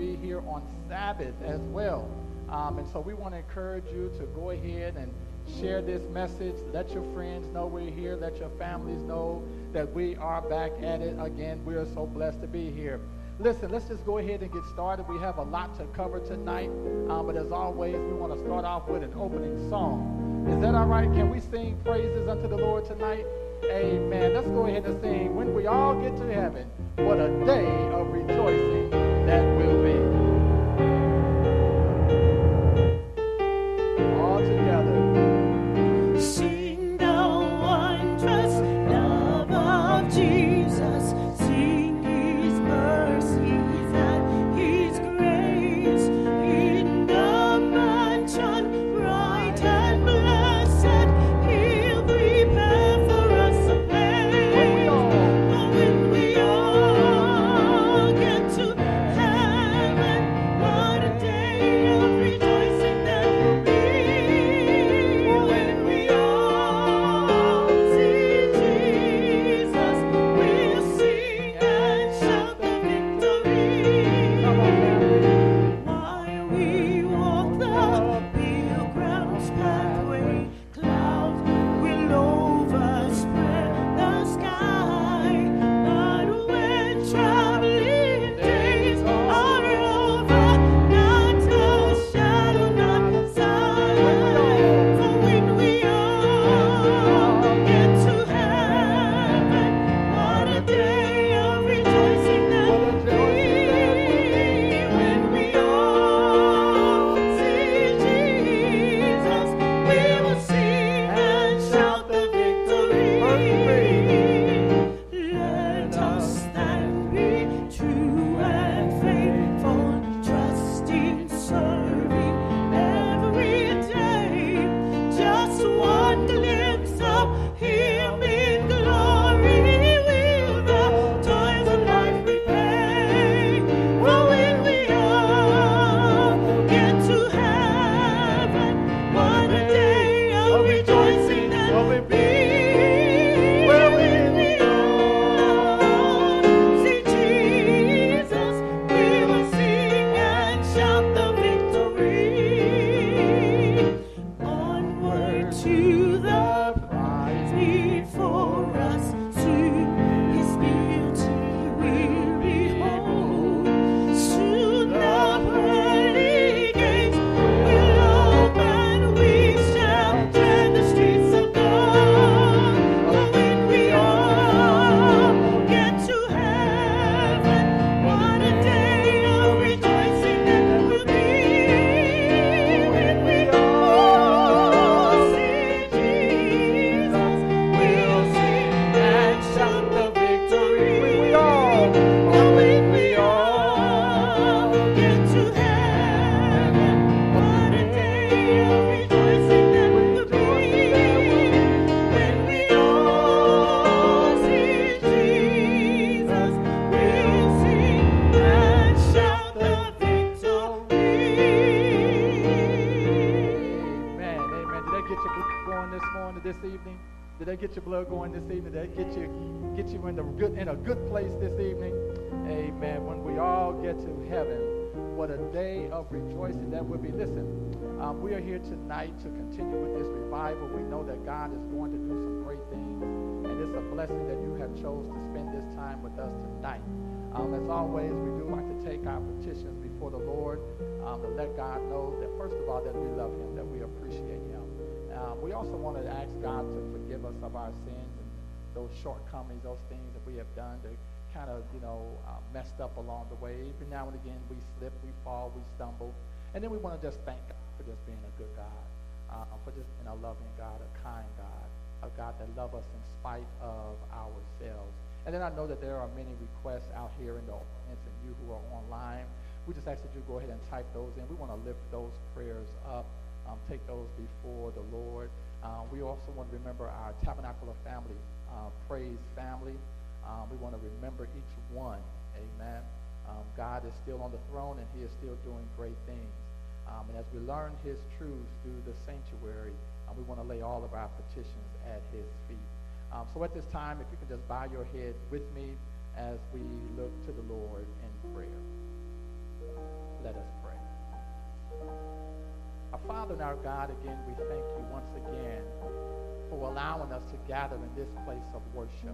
be here on Sabbath as well. And so we want to encourage you to go ahead and share this message. Let your friends know we're here. Let your families know that we are back at it again. We are so blessed to be here. Listen, let's just go ahead and get started. We have a lot to cover tonight, but as always, we want to start off with an opening song. Is that all right? Can we sing praises unto the Lord tonight? Amen. Let's go ahead and sing, "When We All Get to Heaven, What a Day of Rejoicing That Will Be." We are here tonight to continue with this revival. We know that God is going to do some great things, and it's a blessing that you have chose to spend this time with us tonight. As always, we do like to take our petitions before the Lord to let God know that, first of all, that we love him, that we appreciate him. We also want to ask God to forgive us of our sins and those shortcomings, those things that we have done that kind of, messed up along the way. Every now and again, we slip, we fall, we stumble. And then we want to just thank God for just being a good God, for just being a loving God, a kind God, a God that loves us in spite of ourselves. And then I know that there are many requests out here in the audience, and you who are online, we just ask that you go ahead and type those in. We want to lift those prayers up, take those before the Lord. We also want to remember our Tabernacle of Family, Praise Family. We want to remember each one, amen. God is still on the throne, and he is still doing great things. And as we learn his truths through the sanctuary, we want to lay all of our petitions at his feet. So at this time, if you can just bow your head with me as we look to the Lord in prayer. Father and our God, again, we thank you once again for allowing us to gather in this place of worship.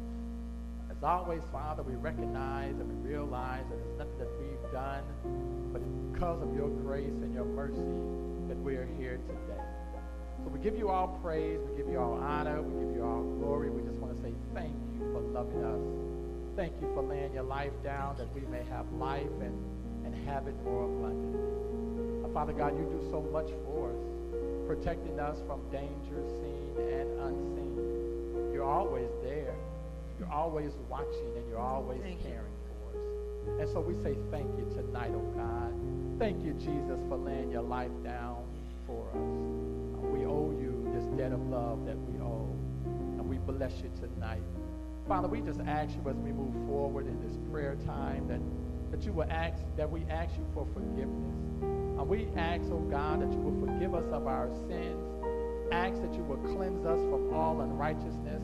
As always, Father, we recognize and we realize that it's nothing that we've done, but it's because of your grace and your mercy that we are here today. So we give you all praise, we give you all honor, we give you all glory. We just want to say thank you for loving us. Thank you for laying your life down that we may have life and have it more abundantly. Father God, you do so much for us, protecting us from danger, seen and unseen. You're always there. You're always watching, and you're always caring for us. And so we say thank you tonight, oh God. Thank you, Jesus, for laying your life down for us. We owe you this debt of love that we owe, and we bless you tonight. Father, we just ask you as we move forward in this prayer time that we ask you for forgiveness. And we ask, oh God, that you will forgive us of our sins. Ask that you will cleanse us from all unrighteousness.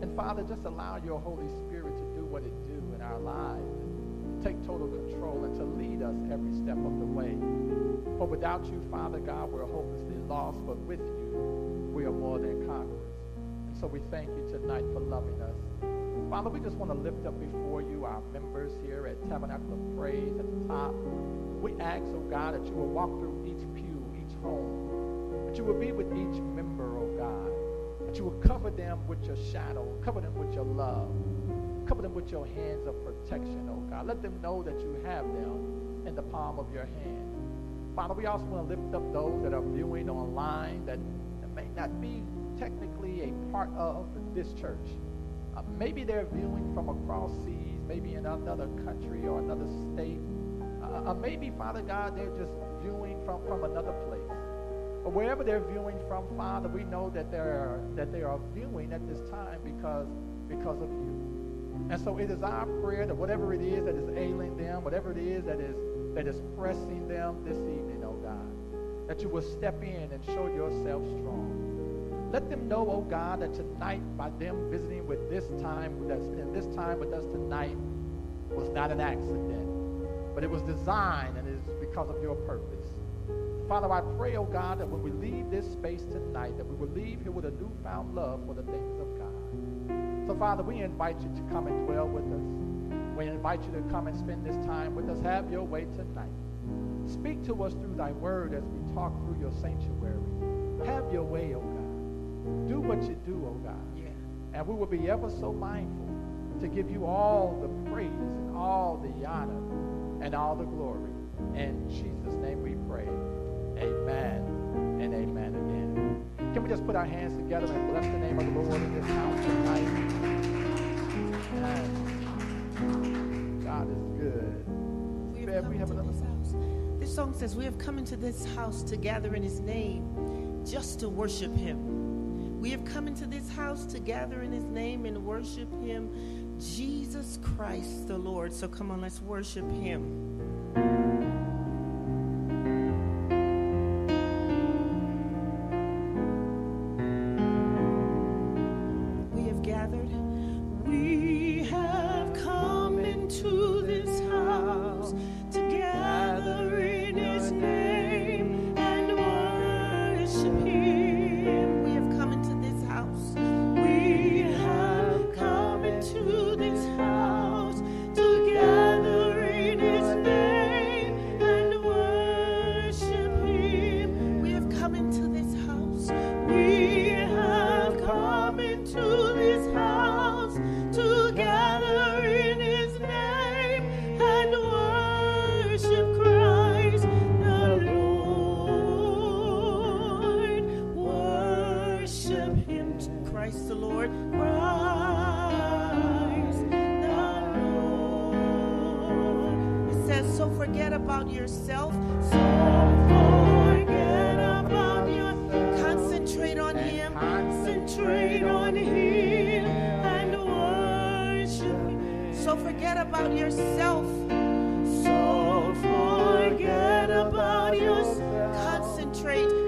And Father, just allow your Holy Spirit to do what it do in our lives, and take total control and to lead us every step of the way. For without you, Father God, we're hopelessly lost, but with you, we are more than conquerors. And so we thank you tonight for loving us. Father, we just want to lift up before you our members here at Tabernacle of Praise at the top. We ask, oh God, that you will walk through each pew, each home, that you will be with each member, oh God. That you will cover them with your shadow, cover them with your love, cover them with your hands of protection, oh God. Let them know that you have them in the palm of your hand. Father, we also want to lift up those that are viewing online that may not be technically a part of this church. Maybe they're viewing from across seas, maybe in another country or another state. Maybe, Father God, they're just viewing from another place. But wherever they're viewing from, Father, we know that they are viewing at this time because of you. And so it is our prayer that whatever it is that is ailing them, whatever it is that is pressing them this evening, oh God, that you will step in and show yourself strong. Let them know, oh God, that tonight by them visiting with this time, that spending this time with us tonight was not an accident, but it was designed and it is because of your purpose. Father, I pray, oh God, that when we leave this space tonight, that we will leave here with a newfound love for the things of God. So, Father, we invite you to come and dwell with us. We invite you to come and spend this time with us. Have your way tonight. Speak to us through thy word as we talk through your sanctuary. Have your way, oh God. Do what you do, oh God. Yeah. And we will be ever so mindful to give you all the praise and all the honor and all the glory. In Jesus' name we pray. Amen and amen again. Can we just put our hands together and bless the name of the Lord in this house tonight? Amen. God is good. This song says, we have come into this house to gather in his name just to worship him. We have come into this house to gather in his name and worship him, Jesus Christ the Lord. So come on, let's worship him.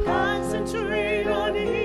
Concentrate on him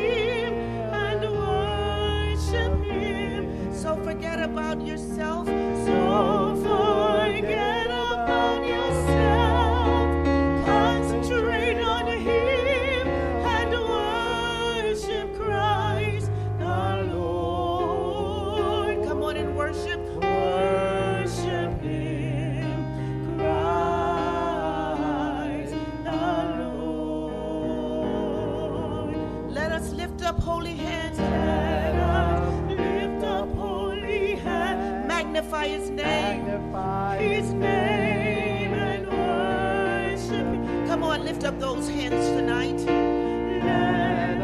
Lift up holy hands, let us lift up holy hands. Magnify his name. Magnify his name and worship. Come on, lift up those hands tonight. Let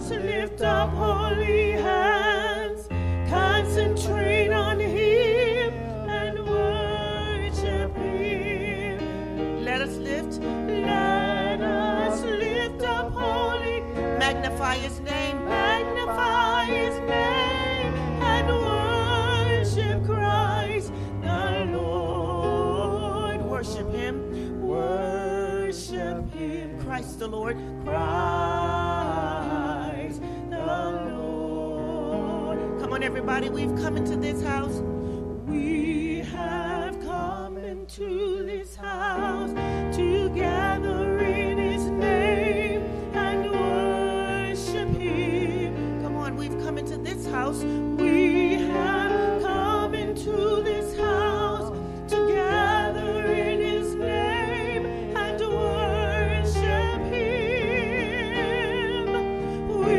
us lift up holy hands. Concentrate on him and worship him. Magnify his name, magnify his name, and worship Christ the Lord. Worship him, Christ the Lord, Christ the Lord. Come on, everybody, we've come into this house. We have come into this house together in his name. Into this house, we have come into this house together in his name and worship him. We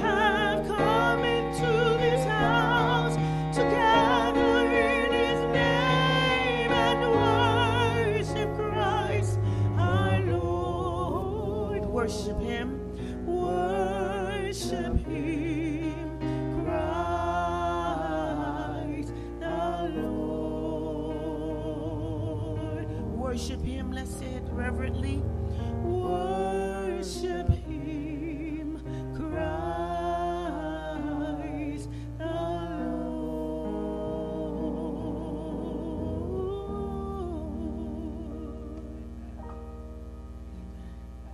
have come into this house together in his name and worship Christ our Lord. Worship him, worship him. Worship him, let's say it reverently. Worship him, Christ the Lord.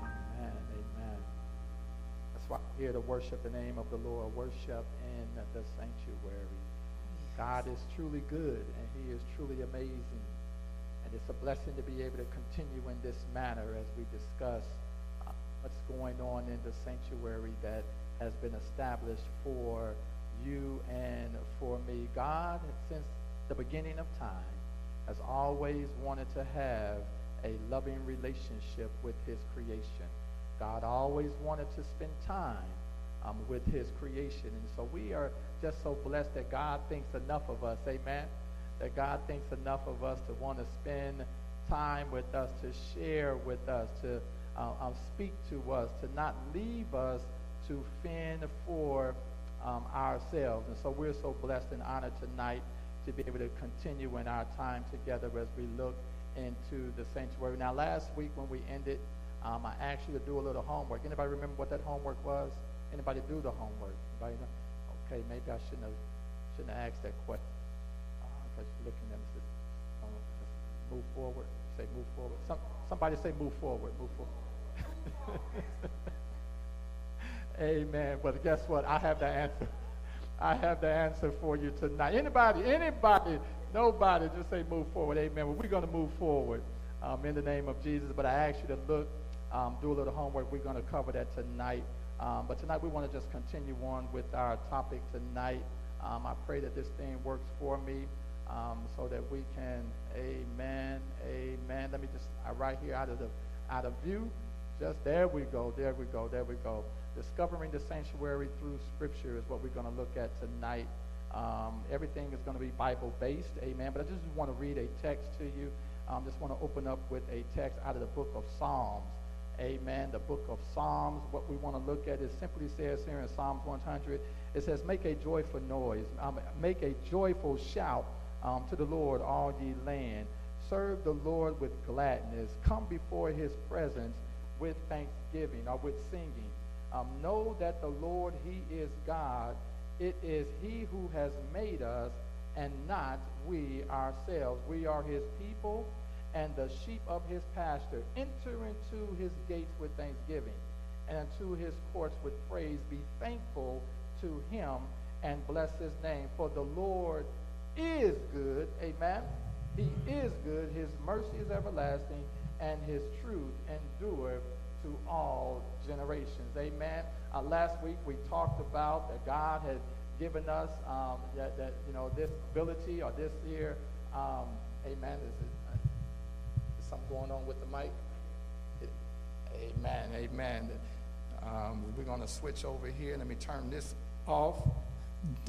Amen, amen. That's why we're here to worship the name of the Lord. Worship in the sanctuary. God is truly good and he is truly amazing. It's a blessing to be able to continue in this manner as we discuss what's going on in the sanctuary that has been established for you and for me. God, since the beginning of time, has always wanted to have a loving relationship with his creation. God always wanted to spend time with his creation. And so we are just so blessed that God thinks enough of us. Amen. That God thinks enough of us to want to spend time with us, to share with us, to speak to us, to not leave us to fend for ourselves. And so we're so blessed and honored tonight to be able to continue in our time together as we look into the sanctuary. Now, last week when we ended, I asked you to do a little homework. Anybody remember what that homework was? Anybody do the homework? Anybody know? Okay, maybe I shouldn't have asked that question. Looking at them, says, move forward. Say move forward. Somebody say move forward. Move forward. Amen. But guess what? I have the answer. I have the answer for you tonight. Anybody, nobody, just say move forward. Amen. Well, we're going to move forward in the name of Jesus. But I ask you to look, do a little homework. We're going to cover that tonight. But tonight we want to just continue on with our topic tonight. I pray that this thing works for me. So that we can, amen. Let me just right here out of view. Just there we go. Discovering the sanctuary through Scripture is what we're going to look at tonight. Everything is going to be Bible-based, amen. But I just want to read a text to you. Just want to open up with a text out of the book of Psalms, amen. The book of Psalms. What we want to look at is simply says here in Psalms 100. It says, "Make a joyful noise, make a joyful shout." To the Lord, all ye land. Serve the Lord with gladness. Come before his presence with thanksgiving or with singing. Know that the Lord, he is God. It is he who has made us and not we ourselves. We are his people and the sheep of his pasture. Enter into his gates with thanksgiving and into his courts with praise. Be thankful to him and bless his name. For the Lord is good, amen. He is good. His mercy is everlasting, and his truth endureth to all generations, amen. Last week we talked about that God had given us that you know, this ability or this here, amen. Is something going on with the mic? Amen. We're going to switch over here. Let me turn this off.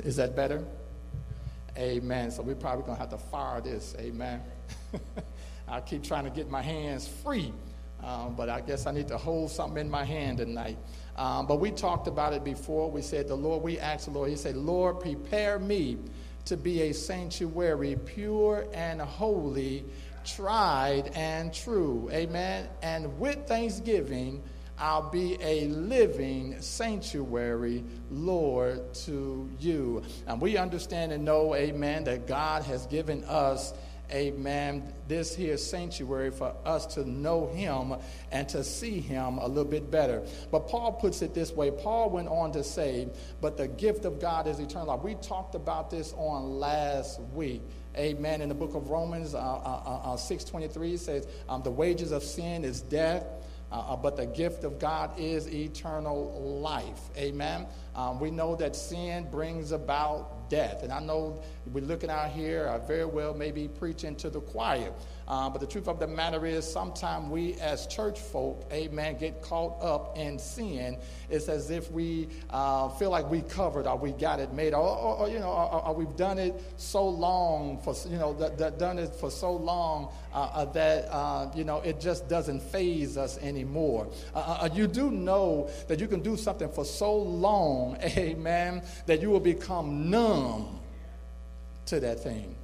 Is that better? Amen. So we're probably going to have to fire this. Amen. I keep trying to get my hands free, but I guess I need to hold something in my hand tonight. But we talked about it before. We said the Lord, we asked the Lord, he said, Lord, prepare me to be a sanctuary, pure and holy, tried and true. Amen. And with thanksgiving, I'll be a living sanctuary, Lord, to you. And we understand and know, amen, that God has given us, amen, this here sanctuary for us to know him and to see him a little bit better. But Paul puts it this way. Paul went on to say, but the gift of God is eternal life. We talked about this on last week. Amen. In the book of Romans 6:23 says, the wages of sin is death. But the gift of God is eternal life. Amen. We know that sin brings about death. And I know we're looking out here, I very well may be preaching to the choir. But the truth of the matter is sometimes we as church folk, amen, get caught up in sin. It's as if we feel like we covered or we got it made or you know, or we've done it so long for, you know, done it for so long that, you know, it just doesn't faze us anymore. You do know that you can do something for so long, amen, that you will become numb to that thing.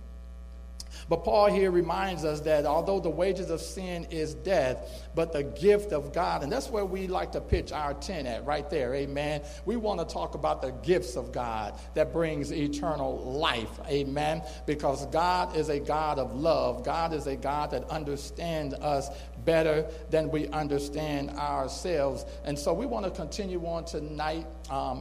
But Paul here reminds us that although the wages of sin is death, but the gift of God, and that's where we like to pitch our tent at right there, amen. We want to talk about the gifts of God that brings eternal life, amen, because God is a God of love. God is a God that understands us better than we understand ourselves. And so we want to continue on tonight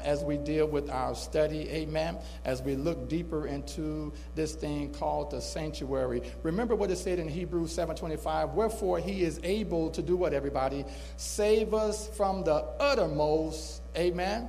as we deal with our study, amen, as we look deeper into this thing called the sanctuary. Remember what it said in Hebrews 7:25, wherefore he is able to do what, everybody? Save us from the uttermost, amen,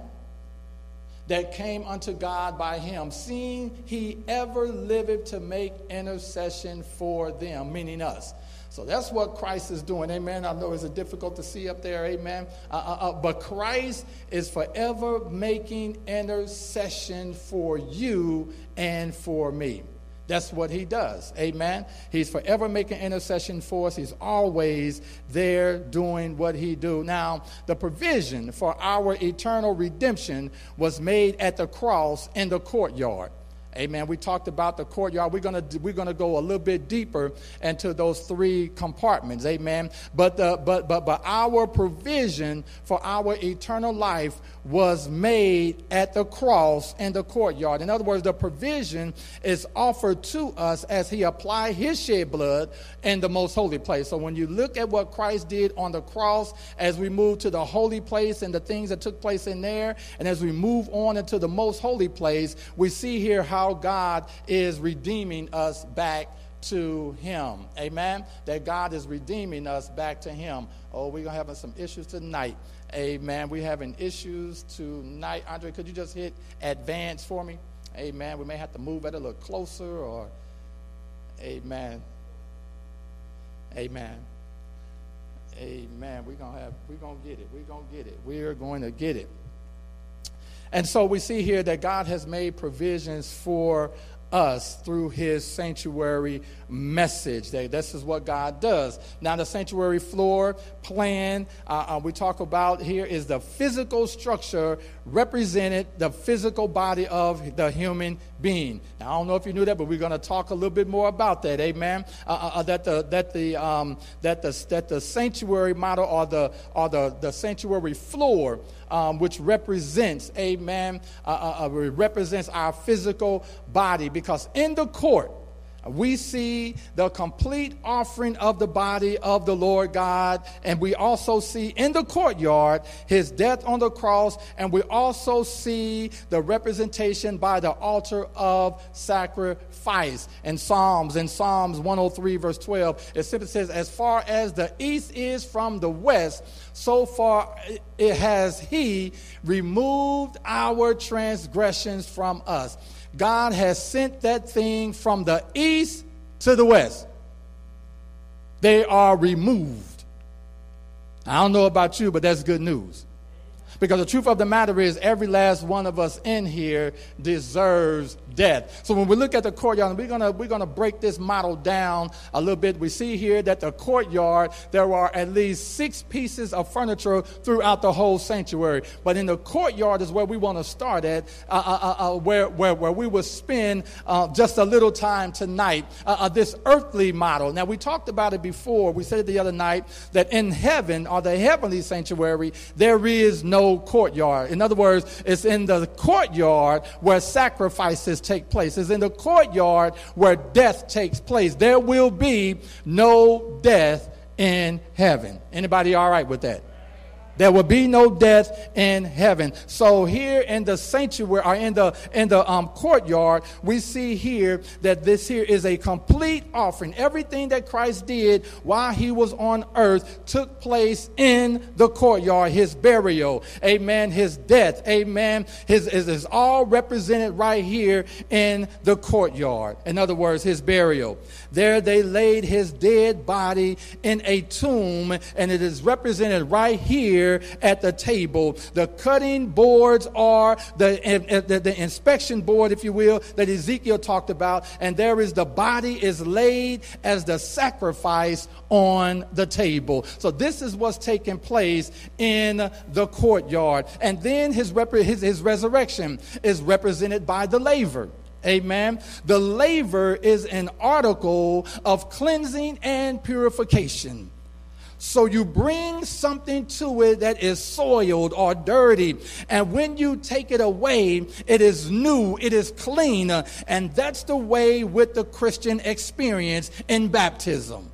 that came unto God by him, seeing he ever liveth to make intercession for them, meaning us. So that's what Christ is doing, amen. I know it's difficult to see up there, amen. But Christ is forever making intercession for you and for me. That's what he does. Amen. He's forever making intercession for us. He's always there doing what he do. Now, the provision for our eternal redemption was made at the cross in the courtyard. Amen. We talked about the courtyard. We're gonna go a little bit deeper into those three compartments. Amen. But our provision for our eternal life was made at the cross in the courtyard. In other words, the provision is offered to us as he applied his shed blood in the most holy place. So when you look at what Christ did on the cross, as we move to the holy place and the things that took place in there, and as we move on into the most holy place, we see here how God is redeeming us back to him. Amen. That God is redeeming us back to him. Oh, we're having some issues tonight. Amen. We're having issues tonight. Andre, could you just hit advance for me? Amen. We may have to move it a little closer or amen. Amen. Amen. We're going to get it. And so we see here that God has made provisions for us through his sanctuary message. This is what God does. Now, the sanctuary floor plan we talk about here is the physical structure represented the physical body of the human being. Now, I don't know if you knew that, but we're going to talk a little bit more about that. Amen. That the sanctuary model or the sanctuary floor, which represents, amen, represents our physical body. Because in the court, we see the complete offering of the body of the Lord God. And we also see in the courtyard his death on the cross. And we also see the representation by the altar of sacrifice. In Psalms 103 verse 12, it simply says, as far as the east is from the west, so far it has he removed our transgressions from us. God has sent that thing from the east to the west. They are removed. I don't know about you, but that's good news. Because the truth of the matter is every last one of us in here deserves death. So when we look at the courtyard, we're going to break this model down a little bit. We see here that the courtyard, there are at least 6 pieces of furniture throughout the whole sanctuary. But in the courtyard is where we want to start at, where we will spend just a little time tonight, this earthly model. Now, we talked about it before. We said it the other night that in heaven, or the heavenly sanctuary, there is no courtyard. In other words, it's in the courtyard where sacrifices take place. It's in the courtyard where death takes place. There will be no death in heaven. Anybody all right with that? There will be no death in heaven. So here in the sanctuary, or in the courtyard, we see here that this here is a complete offering. Everything that Christ did while he was on earth took place in the courtyard. His burial, amen, his death, amen, is all represented right here in the courtyard. In other words, his burial. There they laid his dead body in a tomb, and it is represented right here at the table. The cutting boards are the inspection board, if you will, that Ezekiel talked about, and there is the body is laid as the sacrifice on the table. So this is what's taking place in the courtyard. And then his resurrection is represented by the laver. Amen. The laver is an article of cleansing and purification. So you bring something to it that is soiled or dirty, and when you take it away, it is new, it is clean, and that's the way with the Christian experience in baptism.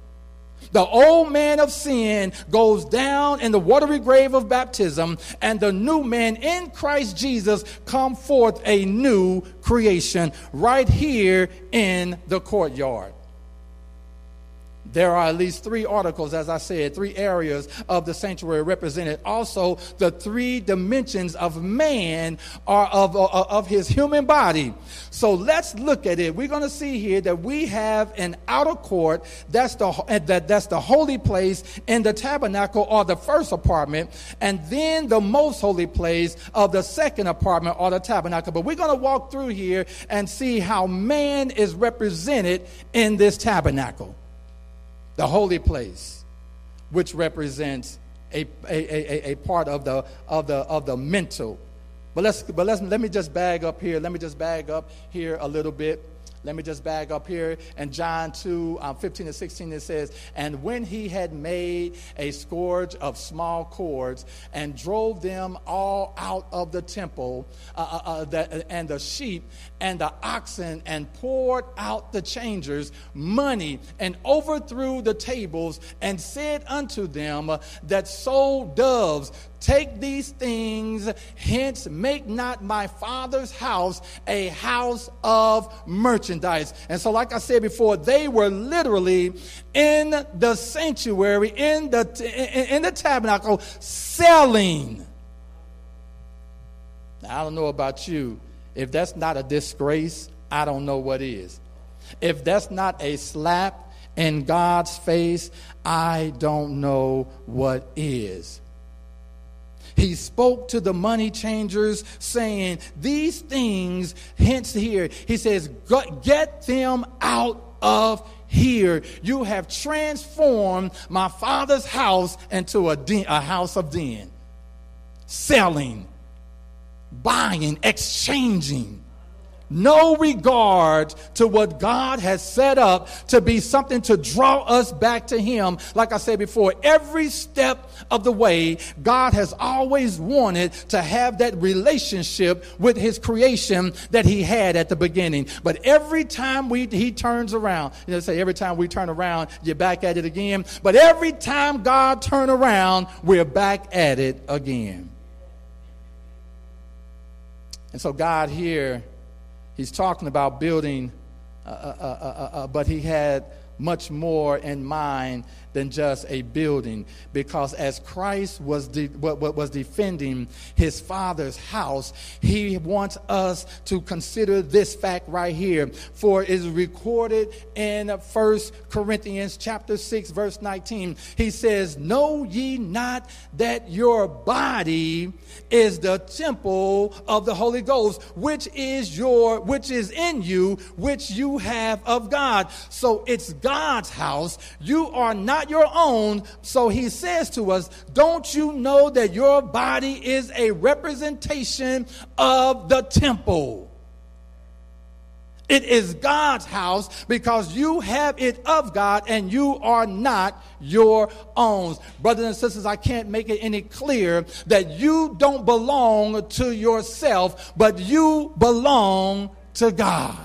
The old man of sin goes down in the watery grave of baptism, and the new man in Christ Jesus come forth a new creation right here in the courtyard. There are at least 3 articles, as I said, 3 areas of the sanctuary represented. Also, the 3 dimensions of man are of his human body. So let's look at it. We're going to see here that we have an outer court. That's the holy place in the tabernacle, or the first apartment, and then the most holy place of the second apartment, or the tabernacle. But we're going to walk through here and see how man is represented in this tabernacle. The holy place, which represents a part of the mental. Let me just bag up here. And John 2, 15 and 16, it says, "And when he had made a scourge of small cords and drove them all out of the temple, and the sheep and the oxen, and poured out the changers, money, and overthrew the tables, and said unto them that sold doves, take these things hence, make not my Father's house a house of merchandise." And so, like I said before, they were literally in the sanctuary, in the tabernacle, selling. Now, I don't know about you. If that's not a disgrace, I don't know what is. If that's not a slap in God's face, I don't know what is. He spoke to the money changers, saying, "These things hence here." He says, "Get them out of here. You have transformed my Father's house into a house of din." Selling, buying, exchanging. No regard to what God has set up to be something to draw us back to him. Like I said before, every step of the way, God has always wanted to have that relationship with his creation that he had at the beginning. But every time he turns around, you know, say every time we turn around, you're back at it again. But every time God turns around, we're back at it again. And so God here, he's talking about building, but he had much more in mind than just a building, because as Christ was defending his Father's house, he wants us to consider this fact right here, for it is recorded in 1 Corinthians chapter 6 verse 19. He says, "Know ye not that your body is the temple of the Holy Ghost, which is in you, which you have of God." So it's God's house. You are not your own. So he says to us, don't you know that your body is a representation of the temple? It is God's house because you have it of God and you are not your own. Brothers and sisters, I can't make it any clearer that you don't belong to yourself, but you belong to God.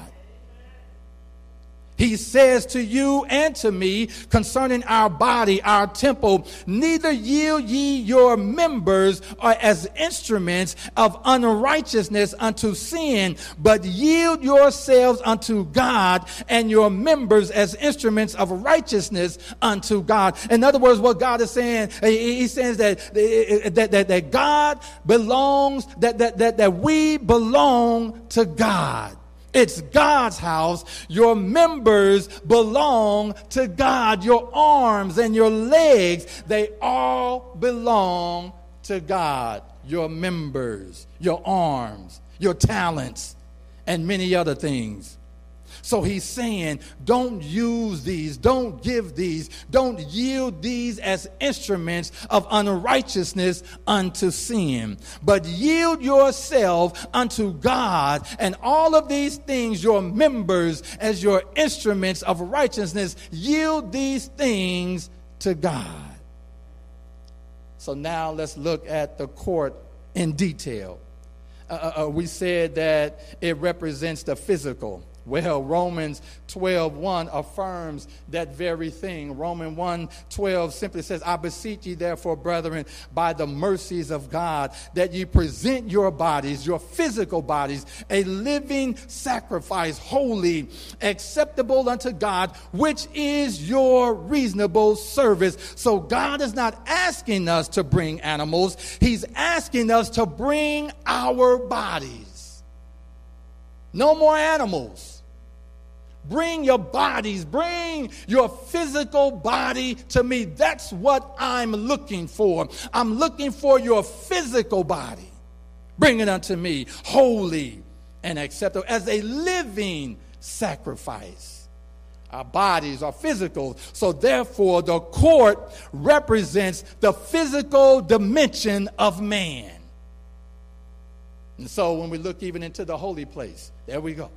He says to you and to me concerning our body, our temple, neither yield ye your members as instruments of unrighteousness unto sin, but yield yourselves unto God and your members as instruments of righteousness unto God. In other words, what God is saying, he says that God belongs, that we belong to God. It's God's house. Your members belong to God. Your arms and your legs, they all belong to God. Your members, your arms, your talents, and many other things. So he's saying, don't use these, don't give these, don't yield these as instruments of unrighteousness unto sin, but yield yourself unto God and all of these things, your members as your instruments of righteousness, yield these things to God. So now let's look at the court in detail. We said that it represents the physical. Well, Romans 12:1 affirms that very thing. Romans 1:12 simply says, "I beseech ye therefore, brethren, by the mercies of God, that ye present your bodies, your physical bodies, a living sacrifice, holy, acceptable unto God, which is your reasonable service." So God is not asking us to bring animals. He's asking us to bring our bodies. No more animals. Bring your bodies, bring your physical body to me. That's what I'm looking for. I'm looking for your physical body. Bring it unto me, holy and acceptable, as a living sacrifice. Our bodies are physical. So therefore, the court represents the physical dimension of man. And so when we look even into the holy place, there we go.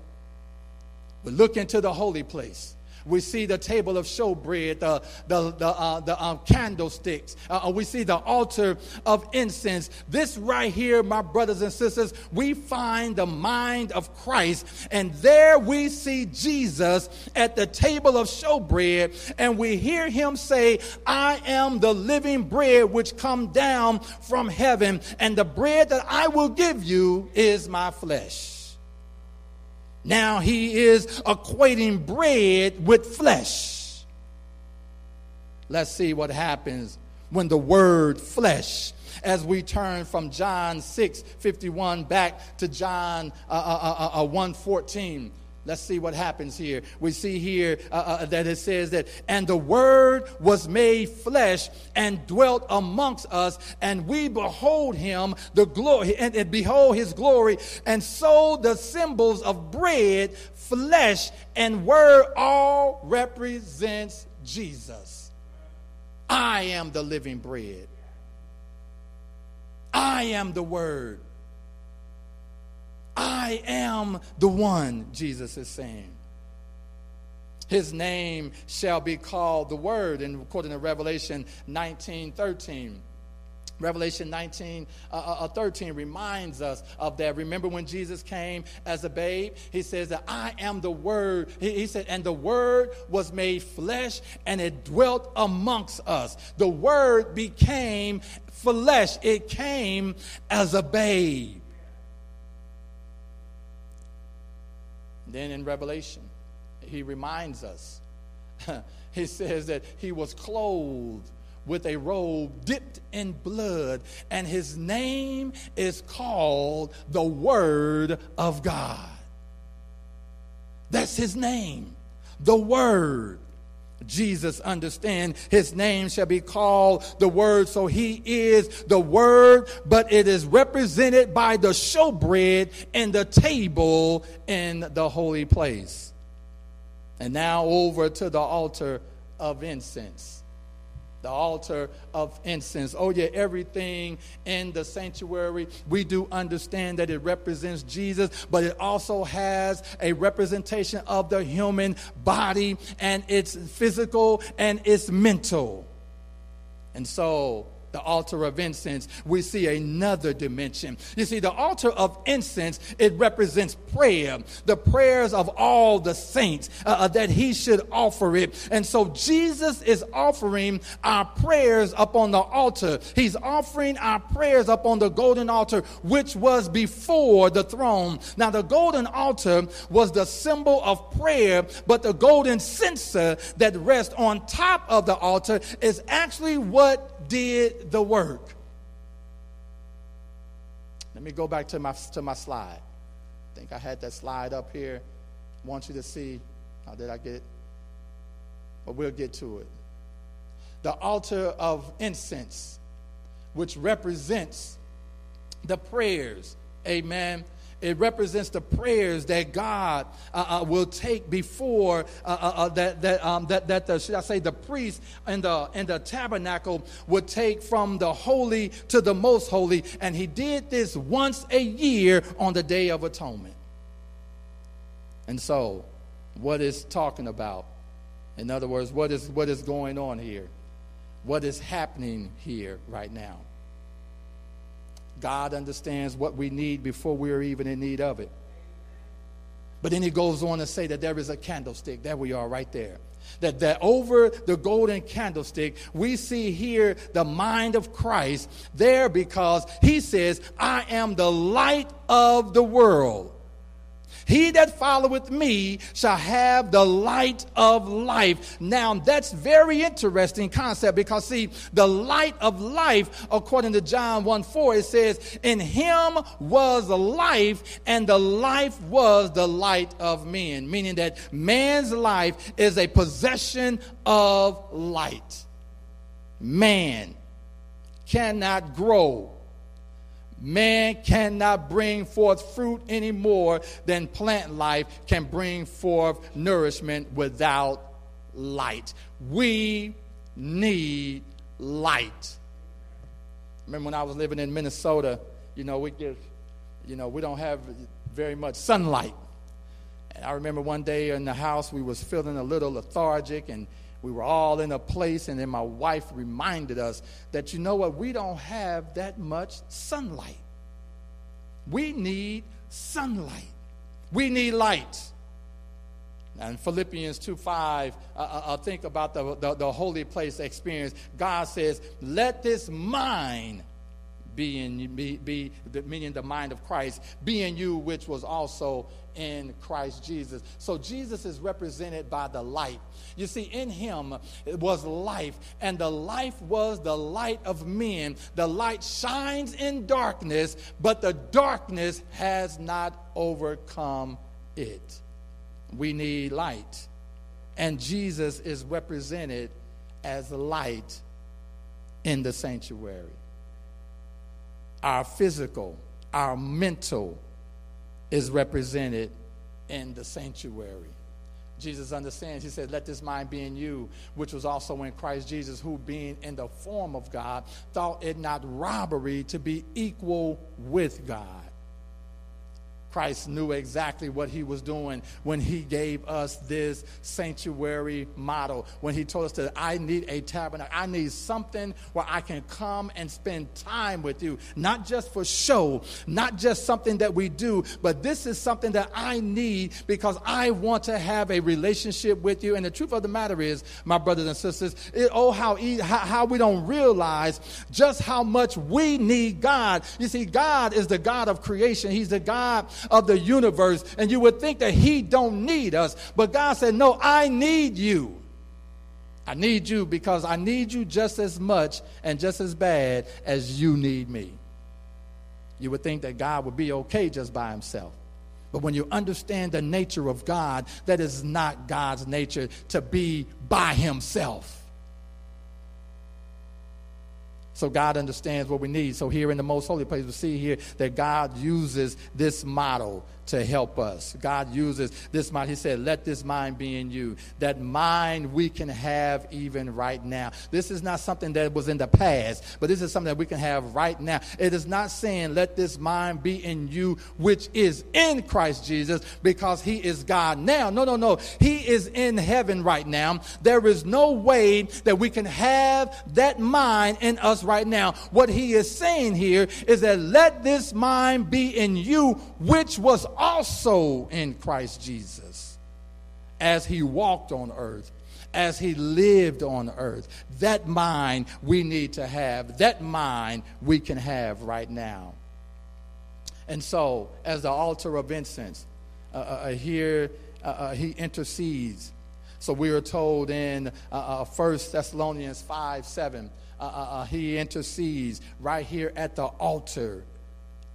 We look into the holy place. We see the table of showbread, the candlesticks. We see the altar of incense. This right here, my brothers and sisters, we find the mind of Christ. And there we see Jesus at the table of showbread. And we hear him say, "I am the living bread which come down from heaven. And the bread that I will give you is my flesh." Now he is equating bread with flesh. Let's see what happens when the word flesh, as we turn from John 6:51 back to John 1:14. Let's see what happens here. We see here that it says that, "And the word was made flesh and dwelt amongst us, and we behold him, the glory, and behold his glory." And so the symbols of bread, flesh, and word all represents Jesus. I am the living bread. I am the word. I am the one, Jesus is saying. His name shall be called the Word, and according to Revelation 19:13. Revelation 19:13 reminds us of that. Remember when Jesus came as a babe? He says that I am the Word. He said, "And the Word was made flesh, and it dwelt amongst us." The Word became flesh. It came as a babe. Then in Revelation, he reminds us He says that he was clothed with a robe dipped in blood, and his name is called the Word of God. That's his name, the Word. Jesus understand his name shall be called the Word. So he is the Word, but it is represented by the showbread and the table in the holy place. And now over to the altar of incense. The altar of incense. Oh yeah, everything in the sanctuary, we do understand that it represents Jesus, but it also has a representation of the human body, and it's physical and it's mental. And so the altar of incense, we see another dimension. You see, the altar of incense, it represents prayer, the prayers of all the saints, that he should offer it. And so Jesus is offering our prayers upon the altar. He's offering our prayers upon the golden altar, which was before the throne. Now, the golden altar was the symbol of prayer, but the golden censer that rests on top of the altar is actually what did the work. Let me go back to my slide. I think I had that slide up here. I want you to see. How did I get it? But we'll get to it. The altar of incense, which represents the prayers. Amen. It represents the prayers that God will take before the priest and the tabernacle would take from the holy to the most holy. And he did this once a year on the Day of Atonement. And so, what is talking about? In other words, what is going on here? What is happening here right now? God understands what we need before we are even in need of it. But then he goes on to say that there is a candlestick. There we are right there. That over the golden candlestick, we see here the mind of Christ there, because he says, I am the light of the world. He that followeth me shall have the light of life. Now, that's very interesting concept, because, see, the light of life, according to John 1:4, it says, in him was life, and the life was the light of men, meaning that man's life is a possession of light. Man cannot grow. Man cannot bring forth fruit any more than plant life can bring forth nourishment without light. We need light. Remember when I was living in Minnesota, we don't have very much sunlight. And I remember one day in the house, we was feeling a little lethargic, and we were all in a place, and then my wife reminded us that, you know what, we don't have that much sunlight. We need sunlight. We need light. And Philippians 2:5, think about the holy place experience. God says, let this mind meaning the mind of Christ, be in you, which was also in Christ Jesus. So Jesus is represented by the light. You see, in him was life, and the life was the light of men. The light shines in darkness, but the darkness has not overcome it. We need light, and Jesus is represented as light in the sanctuary. Our physical, our mental is represented in the sanctuary. Jesus understands. He said, let this mind be in you, which was also in Christ Jesus, who being in the form of God, thought it not robbery to be equal with God. Christ knew exactly what he was doing when he gave us this sanctuary model. When he told us that I need a tabernacle. I need something where I can come and spend time with you. Not just for show. Not just something that we do. But this is something that I need because I want to have a relationship with you. And the truth of the matter is, my brothers and sisters, how we don't realize just how much we need God. You see, God is the God of creation. He's the God of the universe, and you would think that he don't need us, but God said, no, I need you. I need you because I need you just as much and just as bad as you need me. You would think that God would be okay just by himself. But when you understand the nature of God, that is not God's nature to be by himself. So God understands what we need. So here in the most holy place, we see here that God uses this model to help us. God uses this mind. He said, let this mind be in you. That mind we can have even right now. This is not something that was in the past, but this is something that we can have right now. It is not saying, let this mind be in you, which is in Christ Jesus, because he is God now. No. He is in heaven right now. There is no way that we can have that mind in us right now. What he is saying here is that let this mind be in you, which was also in Christ Jesus, as he walked on earth, as he lived on earth. That mind we need to have. That mind we can have right now. And so, as the altar of incense, here he intercedes. So we are told in 1 Thessalonians 5:7, he intercedes right here at the altar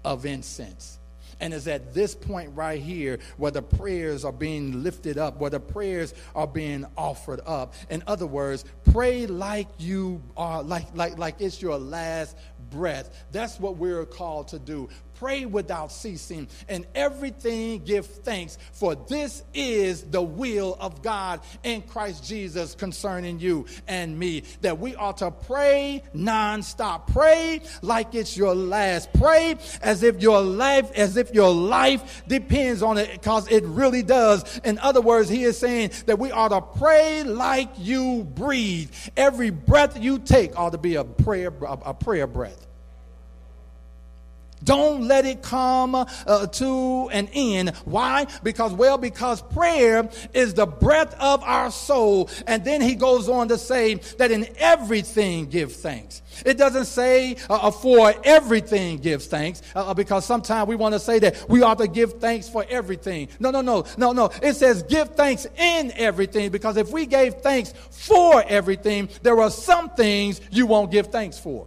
of incense. And it's at this point right here where the prayers are being lifted up, where the prayers are being offered up. In other words, pray like you are, like it's your last breath. That's what we're called to do. Pray without ceasing, and everything give thanks, for this is the will of God in Christ Jesus concerning you and me, that we ought to pray nonstop. Pray like it's your last. Pray as if your life depends on it, because it really does. In other words, he is saying that we ought to pray like you breathe. Every breath you take ought to be a prayer breath. Don't let it come to an end. Why? Because prayer is the breath of our soul. And then he goes on to say that in everything give thanks. It doesn't say for everything gives thanks, because sometimes we want to say that we ought to give thanks for everything. No. It says give thanks in everything, because if we gave thanks for everything, there are some things you won't give thanks for.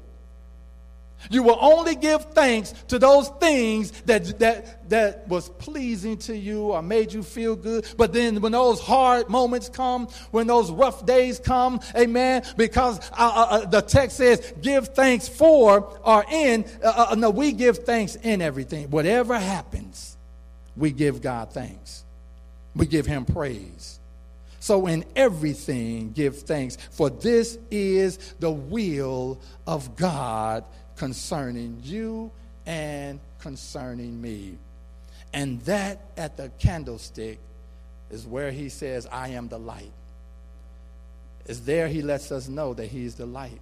You will only give thanks to those things that was pleasing to you or made you feel good. But then when those hard moments come, when those rough days come, amen, because the text says give thanks for or in. No, we give thanks in everything. Whatever happens, we give God thanks. We give him praise. So in everything, give thanks, for this is the will of God concerning you and concerning me. And that at the candlestick is where he says, I am the light. It's there he lets us know that he is the light.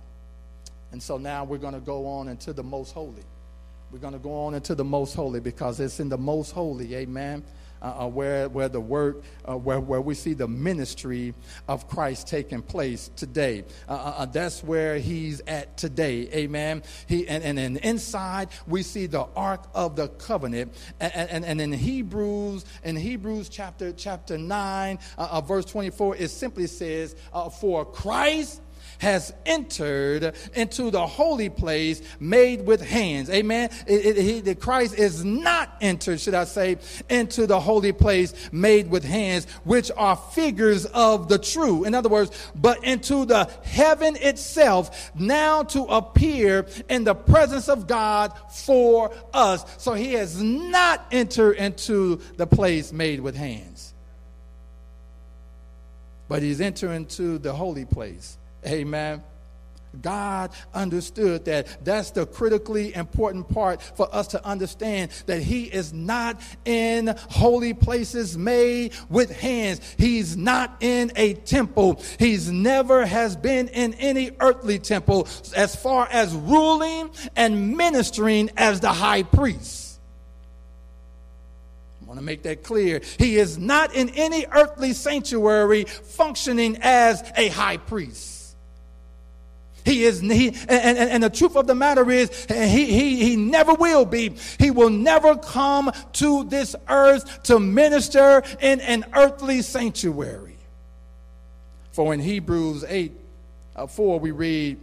And so now we're going to go on into the most holy. We're going to go on into the most holy, because it's in the most holy, amen, where the work, where we see the ministry of Christ taking place today. That's where he's at today, amen. And inside we see the Ark of the Covenant, and in Hebrews chapter 9, verse 24, it simply says, for Christ has entered into the holy place made with hands. Amen. Christ is not entered, should I say, into the holy place made with hands, which are figures of the true. In other words, but into the heaven itself, now to appear in the presence of God for us. So he has not entered into the place made with hands, but he's entering into the holy place. Amen. God understood that. That's the critically important part for us to understand, that he is not in holy places made with hands. He's not in a temple. He's never has been in any earthly temple as far as ruling and ministering as the high priest. I want to make that clear. He is not in any earthly sanctuary functioning as a high priest. He the truth of the matter is, he never will be. He will never come to this earth to minister in an earthly sanctuary. For in Hebrews 8:4 we read,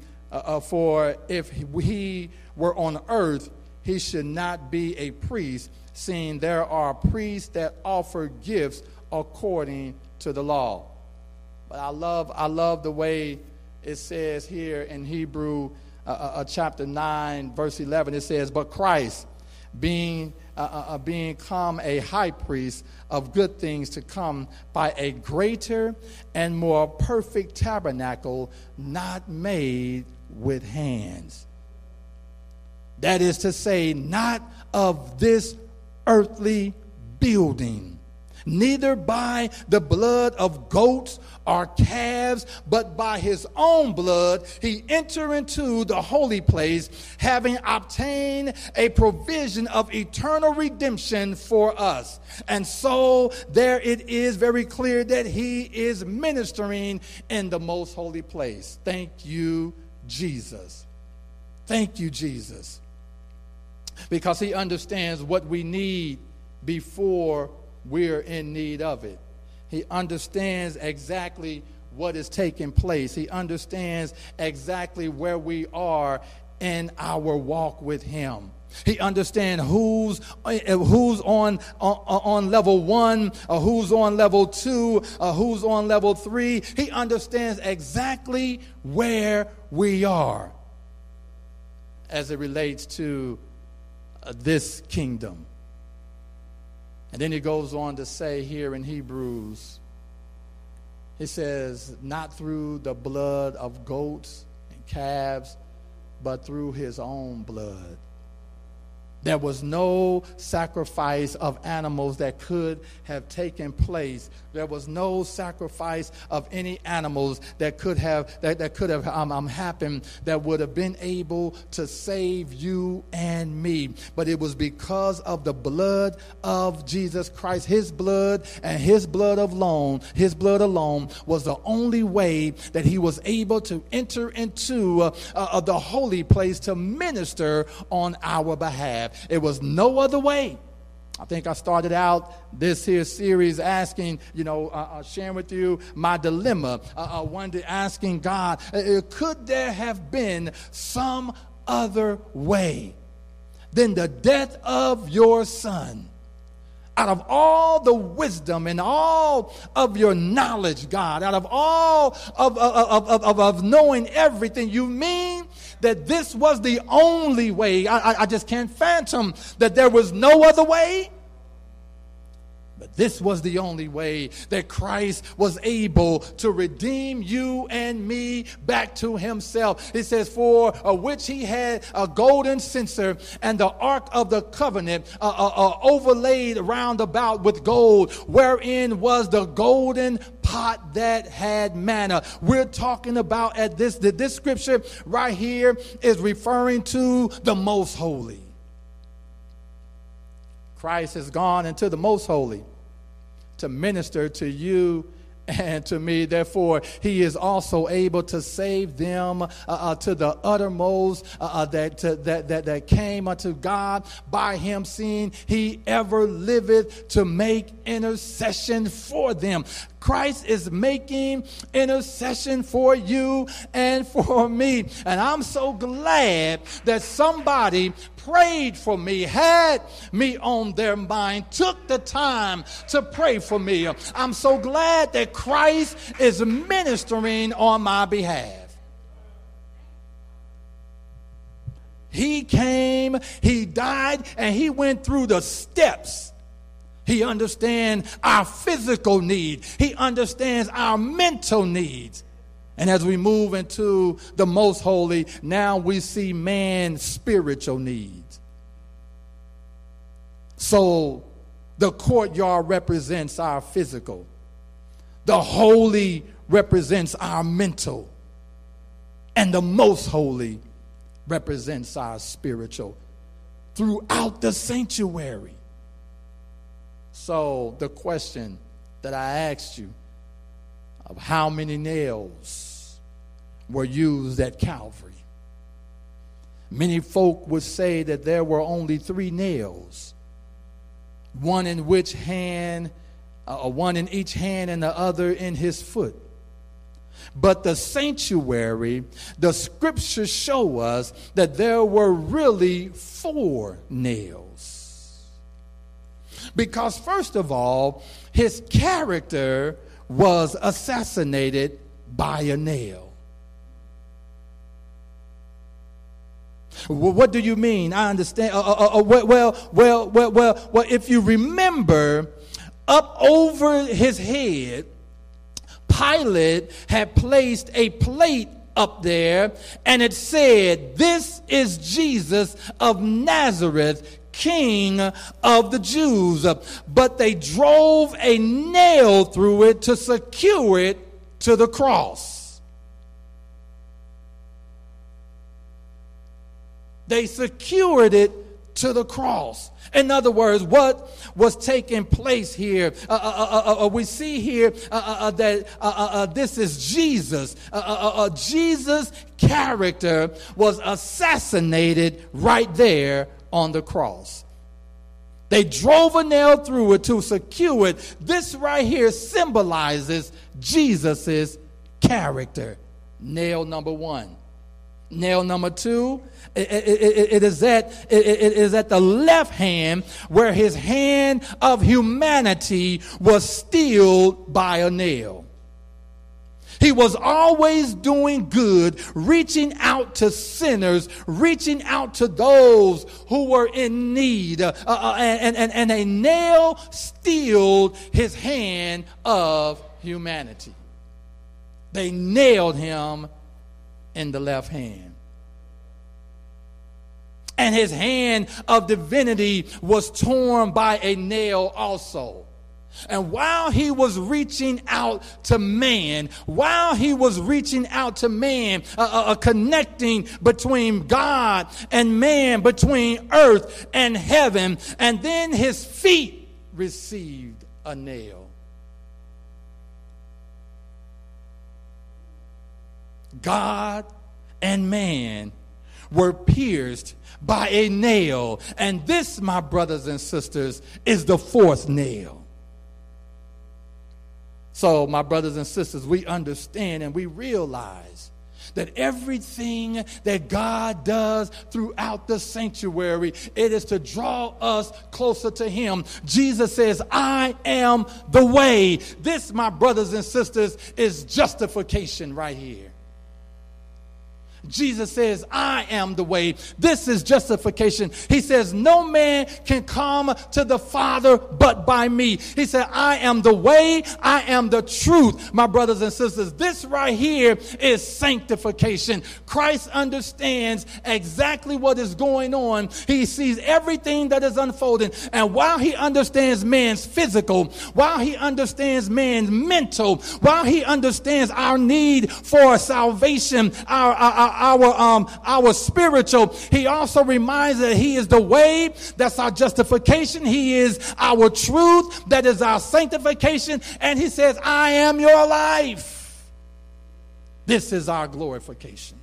for if he were on earth, he should not be a priest, seeing there are priests that offer gifts according to the law. But I love the way it says here in Hebrew chapter 9, verse 11. It says, but Christ, being come a high priest of good things to come by a greater and more perfect tabernacle, not made with hands. That is to say, not of this earthly building, neither by the blood of goats or calves, but by his own blood he entered into the holy place, having obtained a provision of eternal redemption for us. And so there it is very clear that he is ministering in the most holy place. Thank you, Jesus. Thank you, Jesus. Because he understands what we need before we're in need of it. He understands exactly what is taking place. He understands exactly where we are in our walk with him. He understands who's on level one, or who's on level two, or who's on level three. He understands exactly where we are as it relates to this kingdom. And then he goes on to say here in Hebrews, he says, not through the blood of goats and calves, but through his own blood. There was no sacrifice of animals that could have taken place. There was no sacrifice of any animals that could have happened that would have been able to save you and me. But it was because of the blood of Jesus Christ. His blood and his blood alone was the only way that he was able to enter into the holy place to minister on our behalf. It was no other way. I think I started out this here series asking, sharing with you my dilemma. One day asking God, could there have been some other way than the death of your son? Out of all the wisdom and all of your knowledge, God, out of all of knowing everything, you mean that this was the only way? I just can't fathom that there was no other way. But this was the only way that Christ was able to redeem you and me back to himself. It says, for which he had a golden censer and the ark of the covenant overlaid round about with gold, wherein was the golden pot that had manna. We're talking about at this scripture right here is referring to the most holy. Christ has gone into the most holy to minister to you and to me. Therefore, he is also able to save them to the uttermost that came unto God by him, seeing he ever liveth to make intercession for them. Christ is making intercession for you and for me. And I'm so glad that somebody prayed for me, had me on their mind, took the time to pray for me. I'm so glad that Christ is ministering on my behalf. He came, he died, and he went through the steps. He understands our physical need. He understands our mental needs. And as we move into the most holy, now we see man's spiritual needs. So the courtyard represents our physical. The holy represents our mental. And the most holy represents our spiritual throughout the sanctuary. So the question that I asked you of how many nails were used at Calvary. Many folk would say that there were only 3 nails, one in each hand and the other in his foot. But the sanctuary, the scriptures show us that there were really 4 nails. Because first of all, his character was assassinated by a nail. Well, what do you mean? I understand. Well, if you remember, up over his head, Pilate had placed a plate up there, and it said, "This is Jesus of Nazareth, King of the Jews." But they drove a nail through it to secure it to the cross. They secured it to the cross. In other words, what was taking place here? We see here that this is Jesus. Jesus' character was assassinated right there on the cross. They drove a nail through it to secure it. This right here symbolizes Jesus' character. Nail number 1. Nail number 2, it is at the left hand, where his hand of humanity was steeled by a nail. He was always doing good, reaching out to sinners, reaching out to those who were in need. And a nail steeled his hand of humanity. They nailed him in the left hand. And his hand of divinity was torn by a nail also. And while he was reaching out to man, connecting between God and man, between earth and heaven, and then his feet received a nail. God and man were pierced by a nail. And this, my brothers and sisters, is the 4th nail. So, my brothers and sisters, we understand and we realize that everything that God does throughout the sanctuary, it is to draw us closer to him. Jesus says, "I am the way." This, my brothers and sisters, is justification right here. Jesus says, "I am the way." This is justification. He says, "No man can come to the Father but by me." He said, "I am the way. I am the truth." My brothers and sisters, this right here is sanctification. Christ understands exactly what is going on. He sees everything that is unfolding. And while he understands man's physical, while he understands man's mental, while he understands our need for salvation, our spiritual, he also reminds that he is the way. That's our justification. He is our truth. That is our sanctification. And he says, "I am your life." This is our glorification.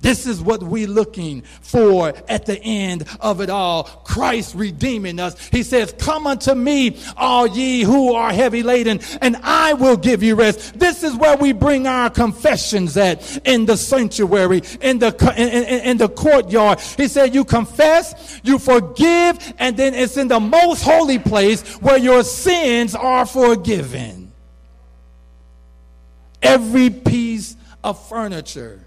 This is what we're looking for at the end of it all. Christ redeeming us. He says, "Come unto me, all ye who are heavy laden, and I will give you rest." This is where we bring our confessions at, in the sanctuary, in the courtyard. He said, you confess, you forgive, and then it's in the most holy place where your sins are forgiven. Every piece of furniture.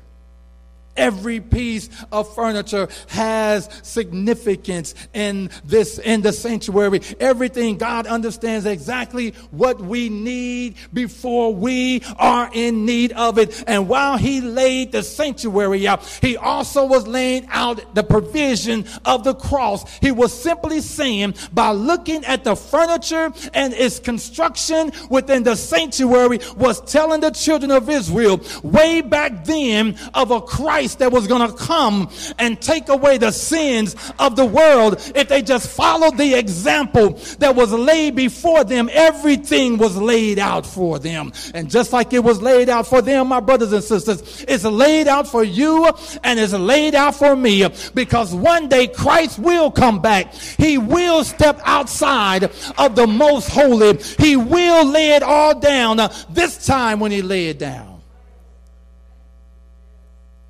Every piece of furniture has significance in the sanctuary. Everything, God understands exactly what we need before we are in need of it. And while he laid the sanctuary out, he also was laying out the provision of the cross. He was simply saying, by looking at the furniture and its construction within the sanctuary, was telling the children of Israel way back then of a Christ Christ that was going to come and take away the sins of the world. If they just followed the example that was laid before them, everything was laid out for them. And just like it was laid out for them, my brothers and sisters, it's laid out for you and it's laid out for me, because one day Christ will come back. He will step outside of the most holy. He will lay it all down. This time when he lay it down,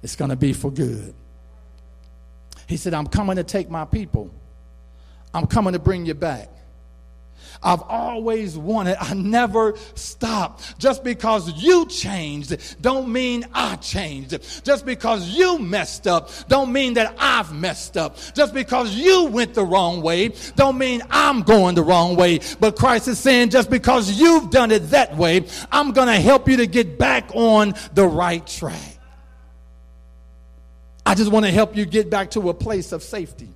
it's going to be for good. He said, I'm coming to take my people. I'm coming to bring you back. I've always wanted. I never stopped. Just because you changed don't mean I changed. Just because you messed up don't mean that I've messed up. Just because you went the wrong way don't mean I'm going the wrong way. But Christ is saying, just because you've done it that way, I'm going to help you to get back on the right track. I just want to help you get back to a place of safety.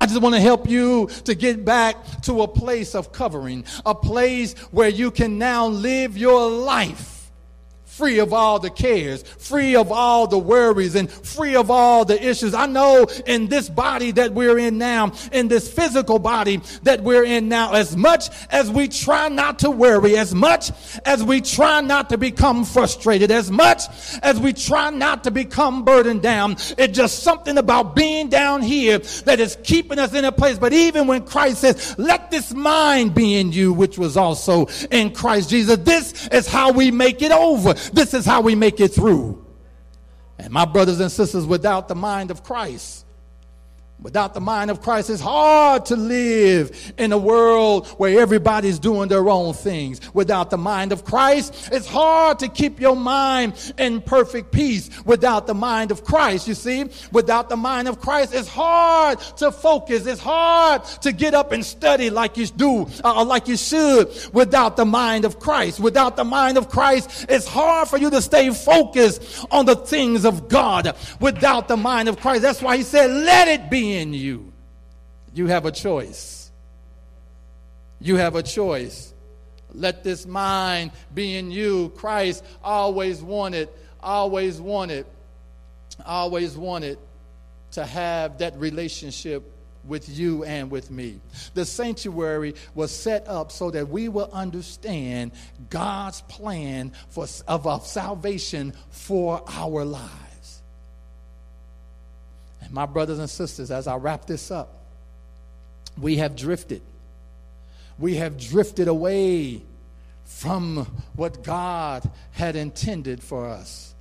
I just want to help you to get back to a place of covering, a place where you can now live your life free of all the cares, free of all the worries, and free of all the issues. I know in this body that we're in now, in this physical body that we're in now, as much as we try not to worry, as much as we try not to become frustrated, as much as we try not to become burdened down, it's just something about being down here that is keeping us in a place. But even when Christ says, let this mind be in you, which was also in Christ Jesus, this is how we make it over. This is how we make it through. And my brothers and sisters, without the mind of Christ, without the mind of Christ, it's hard to live in a world where everybody's doing their own things. Without the mind of Christ, it's hard to keep your mind in perfect peace. Without the mind of Christ, you see, without the mind of Christ, it's hard to focus. It's hard to get up and study like you do, or like you should. Without the mind of Christ, without the mind of Christ, it's hard for you to stay focused on the things of God. Without the mind of Christ, that's why he said, let it be in you. You have a choice. You have a choice. Let this mind be in you. Christ always wanted to have that relationship with you and with me. The sanctuary was set up so that we will understand God's plan of salvation for our lives. My brothers and sisters, as I wrap this up, we have drifted. We have drifted away from what God had intended for us.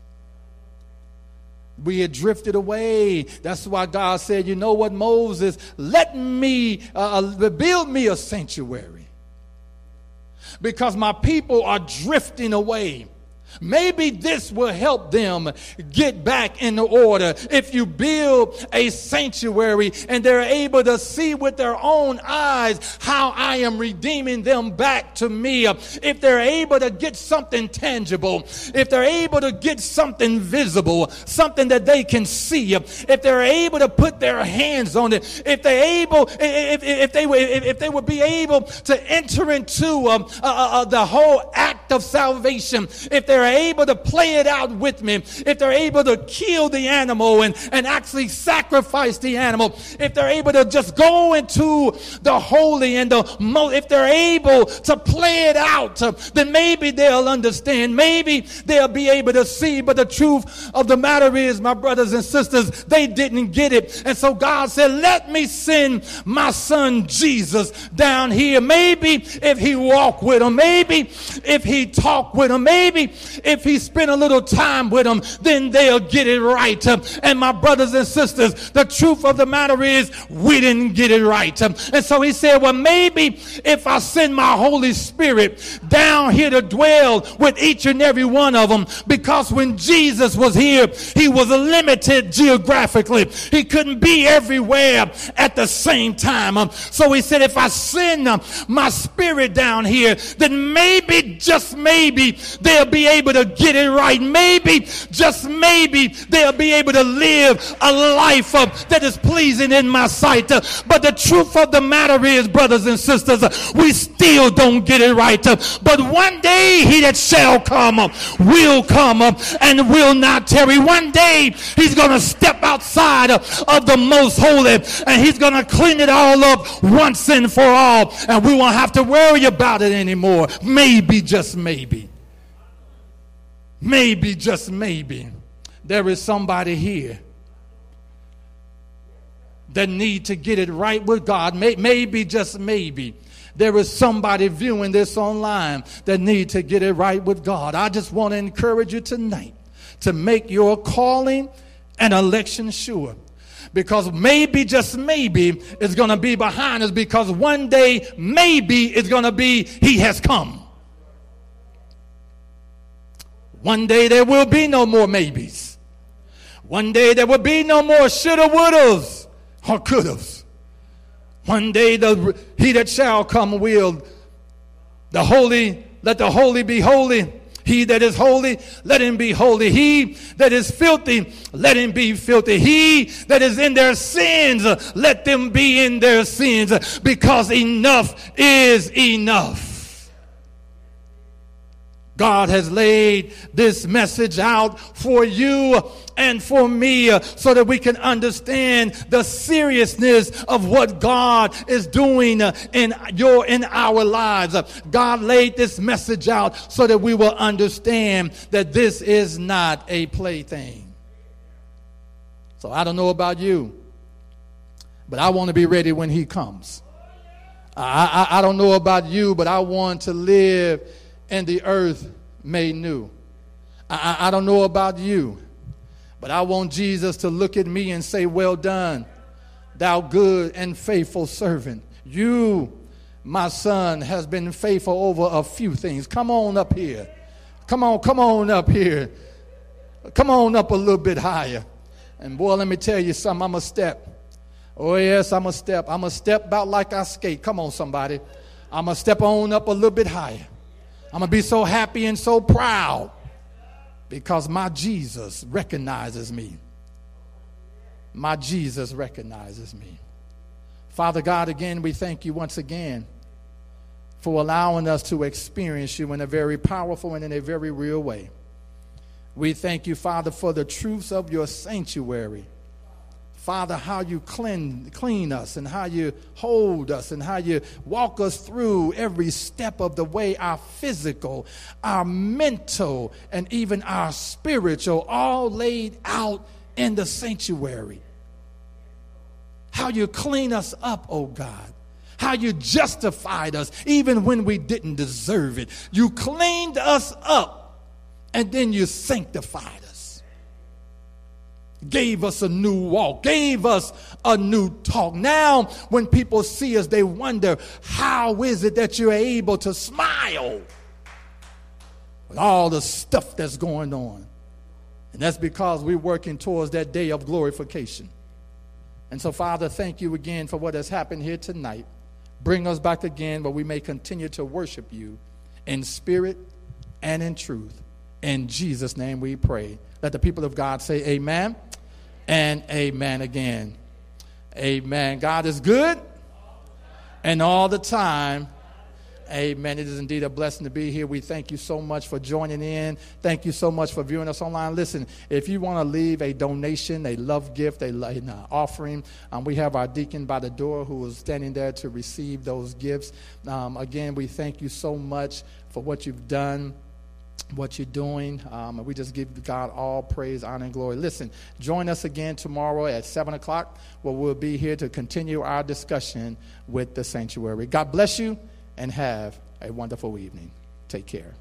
We had drifted away. That's why God said, you know what, Moses, let me build me a sanctuary, because my people are drifting away. Maybe this will help them get back in order. If you build a sanctuary and they're able to see with their own eyes how I am redeeming them back to me, if they're able to get something tangible, if they're able to get something visible, something that they can see, if they're able to put their hands on it, if they would be able to enter into the whole act of salvation, if they're able to play it out with me, if they're able to kill the animal and actually sacrifice the animal, if they're able to just go into the holy and if they're able to play it out, then maybe they'll understand. Maybe they'll be able to see. But the truth of the matter is, my brothers and sisters, they didn't get it. And so God said, let me send my son Jesus down here. Maybe if he walked with him, maybe if he talked with him, maybe if he spent a little time with them, then they'll get it right. And my brothers and sisters, the truth of the matter is, we didn't get it right. And so he said, well, maybe if I send my Holy Spirit down here to dwell with each and every one of them, because when Jesus was here, he was limited geographically. He couldn't be everywhere at the same time. So he said, if I send my spirit down here, then maybe, just maybe, they'll be able able to get it right, maybe, just maybe, they'll be able to live a life that is pleasing in my sight. But the truth of the matter is, brothers and sisters, we still don't get it right. But one day he that shall come will come and will not tarry. One day he's going to step outside of the most holy, and he's going to clean it all up once and for all, and we won't have to worry about it anymore. Maybe, just maybe. Maybe, just maybe, there is somebody here that need to get it right with God. Maybe, just maybe, there is somebody viewing this online that need to get it right with God. I just want to encourage you tonight to make your calling and election sure. Because maybe, just maybe, it's going to be behind us, because one day, maybe, it's going to be he has come. One day there will be no more maybes. One day there will be no more shoulda, wouldas, or couldas. One day he that shall come will. The holy, let the holy be holy. He that is holy, let him be holy. He that is filthy, let him be filthy. He that is in their sins, let them be in their sins, because enough is enough. God has laid this message out for you and for me so that we can understand the seriousness of what God is doing in our lives. God laid this message out so that we will understand that this is not a plaything. So I don't know about you, but I want to be ready when he comes. I don't know about you, but I want to live and the earth made new. I don't know about you, but I want Jesus to look at me and say, well done, thou good and faithful servant. You, my son, has been faithful over a few things. Come on up here. Come on up here. Come on up a little bit higher. And boy, let me tell you something, I'm a step. Oh yes, I'm a step. I'm a step about like I skate. Come on, somebody. I'm a step on up a little bit higher. I'm going to be so happy and so proud because my Jesus recognizes me. My Jesus recognizes me. Father God, again, we thank you once again for allowing us to experience you in a very powerful and in a very real way. We thank you, Father, for the truths of your sanctuary. Father, how you clean us and how you hold us and how you walk us through every step of the way, our physical, our mental, and even our spiritual, all laid out in the sanctuary. How you clean us up, oh God. How you justified us even when we didn't deserve it. You cleaned us up and then you sanctified us. Gave us a new walk, gave us a new talk. Now, when people see us, they wonder, how is it that you're able to smile with all the stuff that's going on? And that's because we're working towards that day of glorification. And so, Father, thank you again for what has happened here tonight. Bring us back again where we may continue to worship you in spirit and in truth. In Jesus' name we pray. Let the people of God say amen. And amen again. Amen. God is good and all the time. Amen. It is indeed a blessing to be here. We thank you so much for joining in. Thank you so much for viewing us online. Listen, if you want to leave a donation, a love gift, an offering, we have our deacon by the door who is standing there to receive those gifts. Again, we thank you so much for what you've done, what you're doing, and we just give God all praise, honor, and glory. Listen, join us again tomorrow at 7 o'clock where we'll be here to continue our discussion with the sanctuary. God bless you and have a wonderful evening. Take care.